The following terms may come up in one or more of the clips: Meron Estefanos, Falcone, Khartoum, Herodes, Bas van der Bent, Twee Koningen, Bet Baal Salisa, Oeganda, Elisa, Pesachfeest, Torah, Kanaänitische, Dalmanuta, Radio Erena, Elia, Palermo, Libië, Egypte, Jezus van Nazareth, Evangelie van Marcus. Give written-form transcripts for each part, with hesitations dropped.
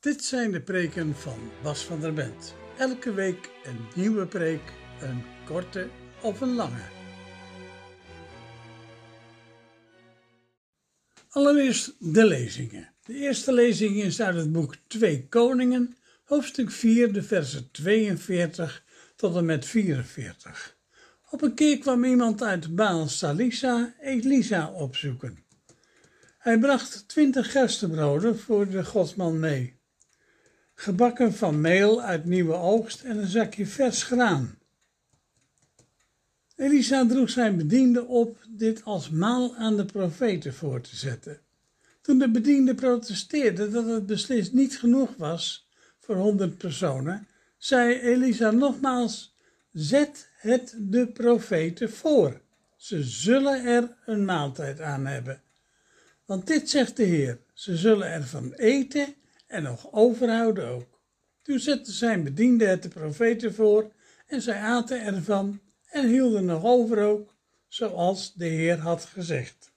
Dit zijn de preken van Bas van der Bent. Elke week een nieuwe preek, een korte of een lange. Allereerst de lezingen. De eerste lezing is uit het boek Twee Koningen, hoofdstuk 4, de versen 42 tot en met 44. Op een keer kwam iemand uit Baal Salisa Elisa opzoeken. Hij bracht 20 gerstebroden voor de godsman mee, gebakken van meel uit nieuwe oogst en een zakje vers graan. Elisa droeg zijn bediende op dit als maal aan de profeten voor te zetten. Toen de bediende protesteerde dat het beslist niet genoeg was voor 100 personen, zei Elisa nogmaals: zet het de profeten voor, ze zullen er een maaltijd aan hebben. Want dit zegt de Heer, ze zullen ervan eten en nog overhouden ook. Toen zette zijn bediende het de profeten voor en zij aten ervan en hielden nog over ook, zoals de Heer had gezegd.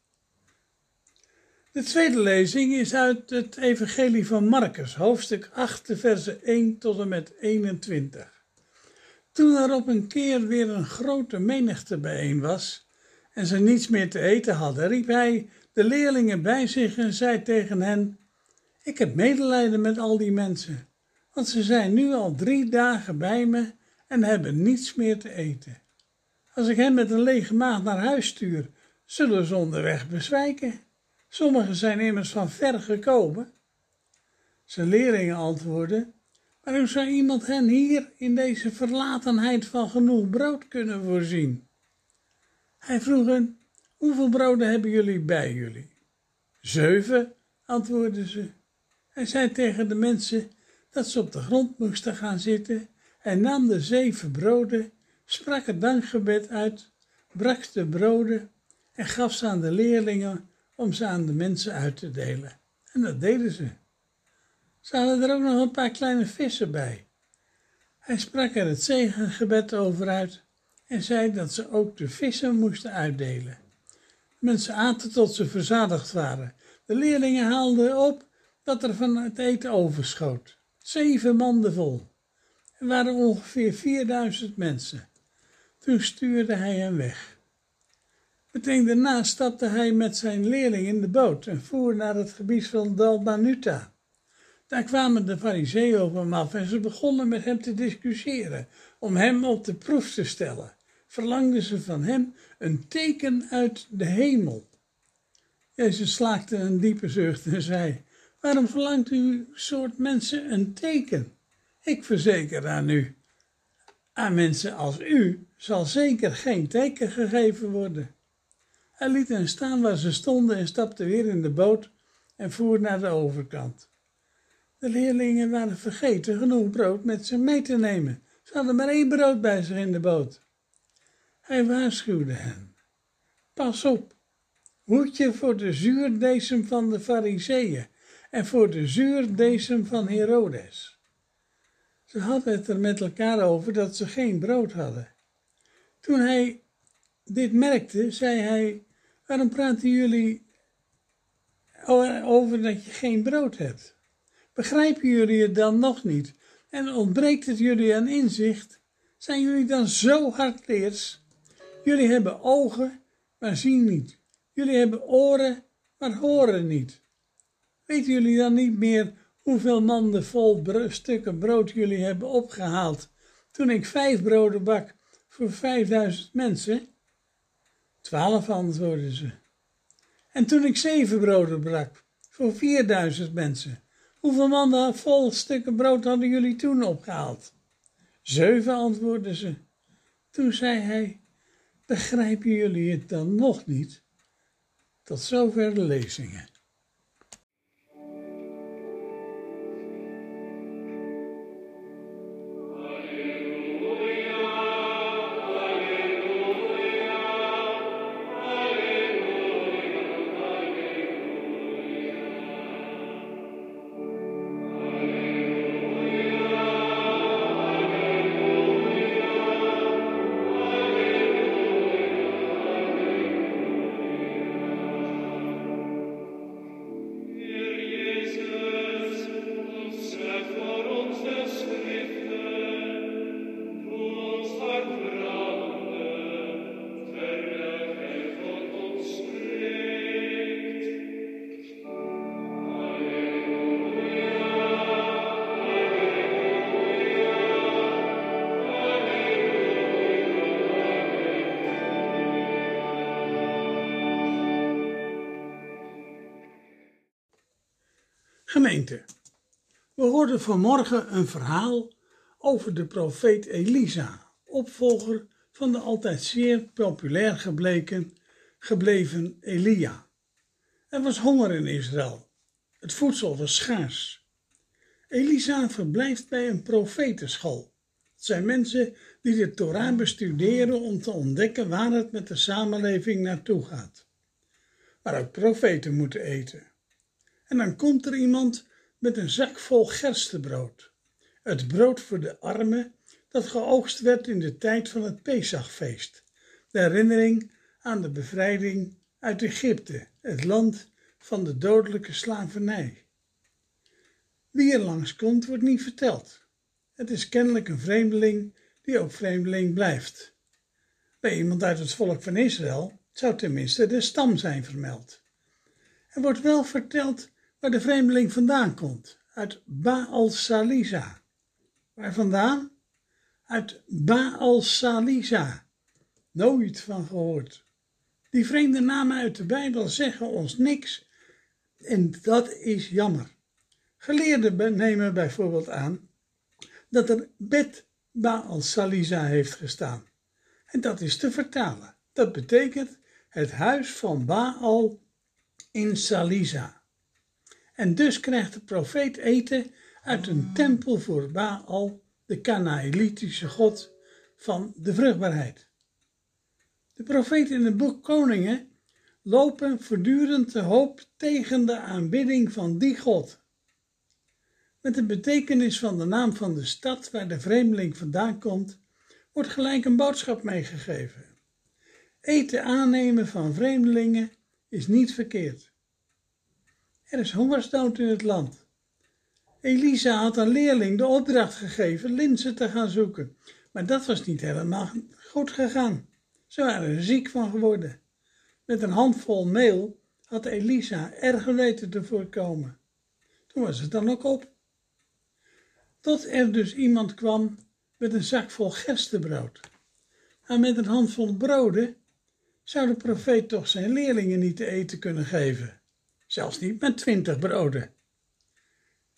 De tweede lezing is uit het Evangelie van Marcus, hoofdstuk 8, de versen 1 tot en met 21. Toen er op een keer weer een grote menigte bijeen was en ze niets meer te eten hadden, riep hij de leerlingen bij zich en zei tegen hen: ik heb medelijden met al die mensen, want ze zijn nu al 3 dagen bij me en hebben niets meer te eten. Als ik hen met een lege maag naar huis stuur, zullen ze onderweg bezwijken. Sommigen zijn immers van ver gekomen. Zijn leerlingen antwoorden: maar hoe zou iemand hen hier in deze verlatenheid van genoeg brood kunnen voorzien? Hij vroeg hen: hoeveel broden hebben jullie bij jullie? 7, antwoordden ze. Hij zei tegen de mensen dat ze op de grond moesten gaan zitten. Hij nam de 7 broden, sprak het dankgebed uit, brak de broden en gaf ze aan de leerlingen om ze aan de mensen uit te delen. En dat deden ze. Ze hadden er ook nog een paar kleine vissen bij. Hij sprak er het zegengebed over uit en zei dat ze ook de vissen moesten uitdelen. Mensen aten tot ze verzadigd waren. De leerlingen haalden op dat er van het eten overschoot. 7 manden vol. Er waren ongeveer 4000 mensen. Toen stuurde hij hen weg. Meteen daarna stapte hij met zijn leerling in de boot en voer naar het gebied van Dalmanuta. Daar kwamen de farizeeën op hem af en ze begonnen met hem te discussiëren, om hem op de proef te stellen. Verlangden ze van hem een teken uit de hemel. Jezus slaakte een diepe zucht en zei: waarom verlangt u soort mensen een teken? Ik verzeker aan u, aan mensen als u zal zeker geen teken gegeven worden. Hij liet hen staan waar ze stonden en stapte weer in de boot en voer naar de overkant. De leerlingen waren vergeten genoeg brood met zich mee te nemen. Ze hadden maar 1 brood bij zich in de boot. Hij waarschuwde hen: pas op, hoed je voor de zuurdesem van de farizeeën en voor de zuurdesem van Herodes. Ze hadden het er met elkaar over dat ze geen brood hadden. Toen hij dit merkte, zei hij: waarom praten jullie over dat je geen brood hebt? Begrijpen jullie het dan nog niet en ontbreekt het jullie aan inzicht? Zijn jullie dan zo hardleers? Jullie hebben ogen, maar zien niet. Jullie hebben oren, maar horen niet. Weten jullie dan niet meer hoeveel manden vol stukken brood jullie hebben opgehaald toen ik 5 broden bak voor 5000 mensen? 12, antwoordden ze. En toen ik 7 broden brak voor 4000 mensen, hoeveel manden vol stukken brood hadden jullie toen opgehaald? 7, antwoordden ze. Toen zei hij: begrijpen jullie het dan nog niet? Tot zover de lezingen. gemeente. We hoorden vanmorgen een verhaal over de profeet Elisa, opvolger van de altijd zeer populair gebleven Elia. Er was honger in Israël. Het voedsel was schaars. Elisa verblijft bij een profetenschool. Het zijn mensen die de Torah bestuderen om te ontdekken waar het met de samenleving naartoe gaat. Maar ook profeten moeten eten. En dan komt er iemand met een zak vol gerstebrood. Het brood voor de armen dat geoogst werd in de tijd van het Pesachfeest. De herinnering aan de bevrijding uit Egypte, het land van de dodelijke slavernij. Wie er langskomt wordt niet verteld. Het is kennelijk een vreemdeling die ook vreemdeling blijft. Bij iemand uit het volk van Israël zou tenminste de stam zijn vermeld. Er wordt wel verteld waar de vreemdeling vandaan komt, uit Baal Salisa. Waar vandaan? Uit Baal Salisa. Nooit van gehoord. Die vreemde namen uit de Bijbel zeggen ons niks en dat is jammer. Geleerden nemen bijvoorbeeld aan dat er Bet Baal Salisa heeft gestaan. En dat is te vertalen. Dat betekent het huis van Baal in Salisa. En dus krijgt de profeet eten uit een tempel voor Baal, de Kanaänitische god van de vruchtbaarheid. De profeten in het boek Koningen lopen voortdurend de hoop tegen de aanbidding van die god. Met de betekenis van de naam van de stad waar de vreemdeling vandaan komt, wordt gelijk een boodschap meegegeven. Eten aannemen van vreemdelingen is niet verkeerd. Er is hongersnood in het land. Elisa had een leerling de opdracht gegeven linzen te gaan zoeken, maar dat was niet helemaal goed gegaan. Ze waren er ziek van geworden. Met een handvol meel had Elisa erger weten te voorkomen. Toen was het dan ook op. Tot er dus iemand kwam met een zak vol gerstebrood. Maar met een handvol broden zou de profeet toch zijn leerlingen niet te eten kunnen geven. Zelfs niet met 20 broden.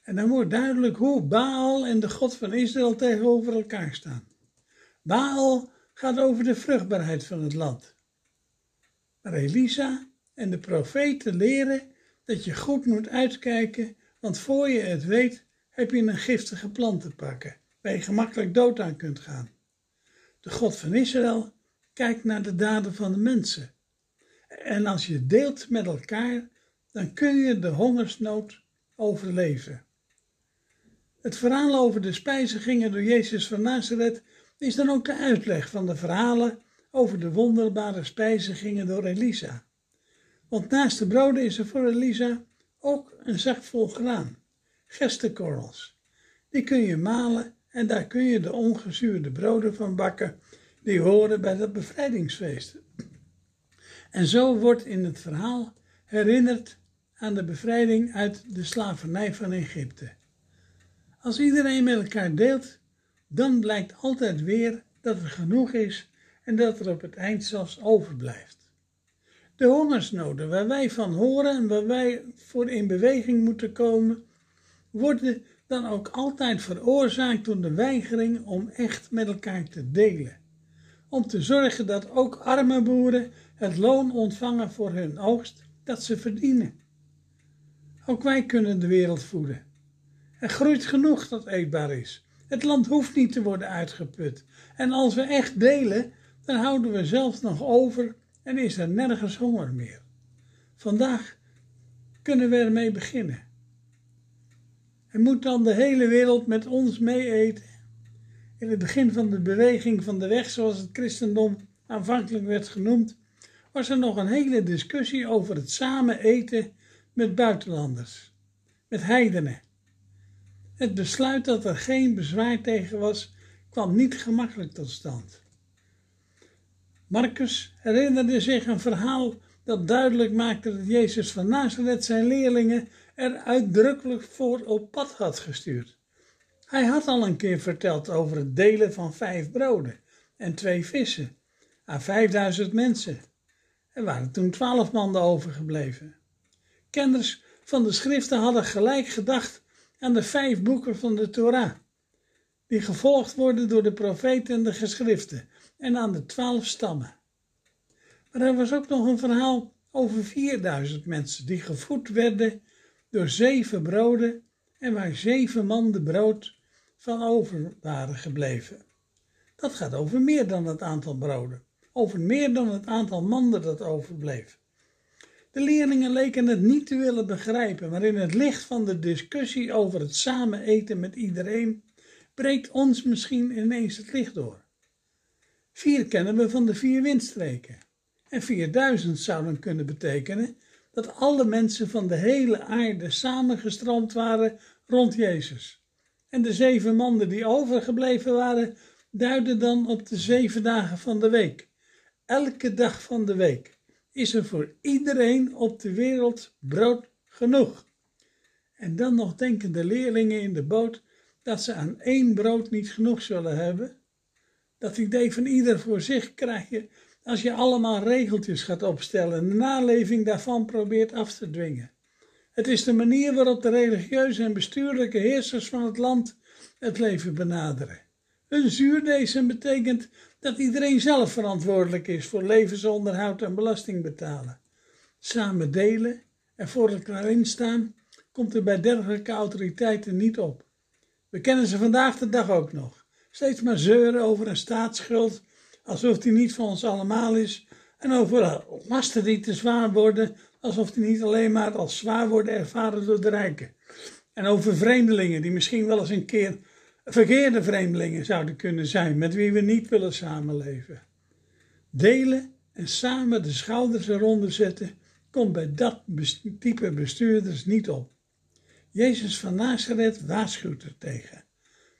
En dan wordt duidelijk hoe Baal en de God van Israël tegenover elkaar staan. Baal gaat over de vruchtbaarheid van het land. Maar Elisa en de profeten leren dat je goed moet uitkijken, want voor je het weet heb je een giftige plant te pakken, waar je gemakkelijk dood aan kunt gaan. De God van Israël kijkt naar de daden van de mensen. En als je deelt met elkaar, dan kun je de hongersnood overleven. Het verhaal over de spijzigingen door Jezus van Nazareth is dan ook de uitleg van de verhalen over de wonderbare spijzigingen door Elisa. Want naast de broden is er voor Elisa ook een zak vol graan, gerstekorrels. Die kun je malen en daar kun je de ongezuurde broden van bakken die horen bij dat bevrijdingsfeest. En zo wordt in het verhaal herinnerd aan de bevrijding uit de slavernij van Egypte. Als iedereen met elkaar deelt, dan blijkt altijd weer dat er genoeg is en dat er op het eind zelfs overblijft. De hongersnoden waar wij van horen en waar wij voor in beweging moeten komen, worden dan ook altijd veroorzaakt door de weigering om echt met elkaar te delen. Om te zorgen dat ook arme boeren het loon ontvangen voor hun oogst dat ze verdienen. Ook wij kunnen de wereld voeden. Er groeit genoeg dat eetbaar is. Het land hoeft niet te worden uitgeput. En als we echt delen, dan houden we zelfs nog over en is er nergens honger meer. Vandaag kunnen we ermee beginnen. En moet dan de hele wereld met ons mee eten? In het begin van de beweging van de weg, zoals het christendom aanvankelijk werd genoemd, was er nog een hele discussie over het samen eten met buitenlanders, met heidenen. Het besluit dat er geen bezwaar tegen was, kwam niet gemakkelijk tot stand. Marcus herinnerde zich een verhaal dat duidelijk maakte dat Jezus van Nazareth zijn leerlingen er uitdrukkelijk voor op pad had gestuurd. Hij had al een keer verteld over het delen van 5 broden en 2 vissen aan 5000 mensen. Er waren toen 12 mannen overgebleven. Kenners van de schriften hadden gelijk gedacht aan de 5 boeken van de Torah, die gevolgd worden door de profeten en de geschriften en aan de 12 stammen. Maar er was ook nog een verhaal over 4000 mensen die gevoed werden door 7 broden en waar 7 manden brood van over waren gebleven. Dat gaat over meer dan het aantal broden, over meer dan het aantal manden dat overbleef. De leerlingen leken het niet te willen begrijpen, maar in het licht van de discussie over het samen eten met iedereen breekt ons misschien ineens het licht door. 4 kennen we van de 4 windstreken. En 4000 zouden kunnen betekenen dat alle mensen van de hele aarde samengestroomd waren rond Jezus. En de 7 manden die overgebleven waren, duiden dan op de 7 dagen van de week. Elke dag van de week is er voor iedereen op de wereld brood genoeg. En dan nog denken de leerlingen in de boot dat ze aan 1 brood niet genoeg zullen hebben. Dat idee van ieder voor zich krijg je als je allemaal regeltjes gaat opstellen en de naleving daarvan probeert af te dwingen. Het is de manier waarop de religieuze en bestuurlijke heersers van het land het leven benaderen. Een zuurdesem betekent dat iedereen zelf verantwoordelijk is voor levensonderhoud en belasting betalen. Samen delen en voor elkaar instaan komt er bij dergelijke autoriteiten niet op. We kennen ze vandaag de dag ook nog. Steeds maar zeuren over een staatsschuld, alsof die niet van ons allemaal is, en over lasten die te zwaar worden, alsof die niet alleen maar als zwaar worden ervaren door de rijken. En over vreemdelingen die misschien wel eens een keer verkeerde vreemdelingen zouden kunnen zijn, met wie we niet willen samenleven. Delen en samen de schouders eronder zetten komt bij dat type bestuurders niet op. Jezus van Nazareth waarschuwt ertegen.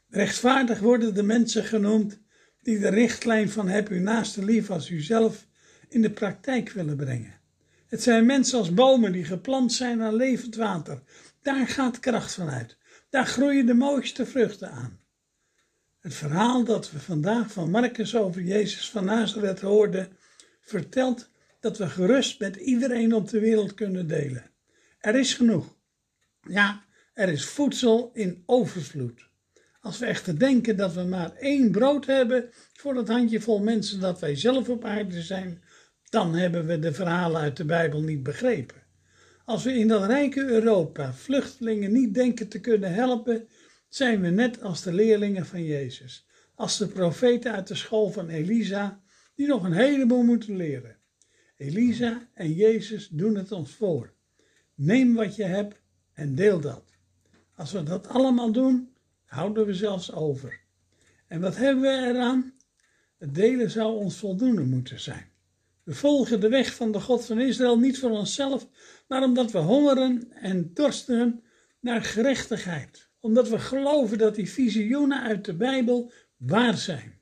Rechtvaardig worden de mensen genoemd die de richtlijn van heb uw naaste lief als uzelf in de praktijk willen brengen. Het zijn mensen als bomen die geplant zijn aan levend water. Daar gaat kracht van uit. Daar groeien de mooiste vruchten aan. Het verhaal dat we vandaag van Marcus over Jezus van Nazareth hoorden, vertelt dat we gerust met iedereen op de wereld kunnen delen. Er is genoeg. Ja, er is voedsel in overvloed. Als we echter denken dat we maar 1 brood hebben voor het handjevol mensen dat wij zelf op aarde zijn, dan hebben we de verhalen uit de Bijbel niet begrepen. Als we in dat rijke Europa vluchtelingen niet denken te kunnen helpen, zijn we net als de leerlingen van Jezus, als de profeten uit de school van Elisa, die nog een heleboel moeten leren. Elisa en Jezus doen het ons voor. Neem wat je hebt en deel dat. Als we dat allemaal doen, houden we zelfs over. En wat hebben we eraan? Het delen zou ons voldoende moeten zijn. We volgen de weg van de God van Israël niet voor onszelf, maar omdat we hongeren en dorsten naar gerechtigheid. Omdat we geloven dat die visioenen uit de Bijbel waar zijn.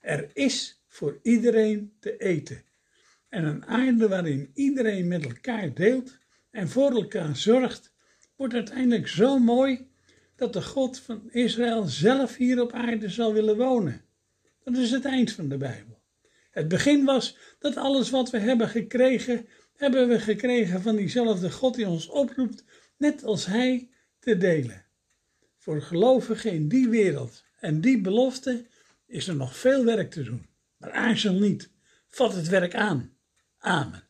Er is voor iedereen te eten. En een aarde waarin iedereen met elkaar deelt en voor elkaar zorgt, wordt uiteindelijk zo mooi dat de God van Israël zelf hier op aarde zal willen wonen. Dat is het eind van de Bijbel. Het begin was dat alles wat we hebben we gekregen van diezelfde God die ons oproept, net als Hij, te delen. Voor gelovigen in die wereld en die belofte is er nog veel werk te doen. Maar aarzel niet, vat het werk aan. Amen.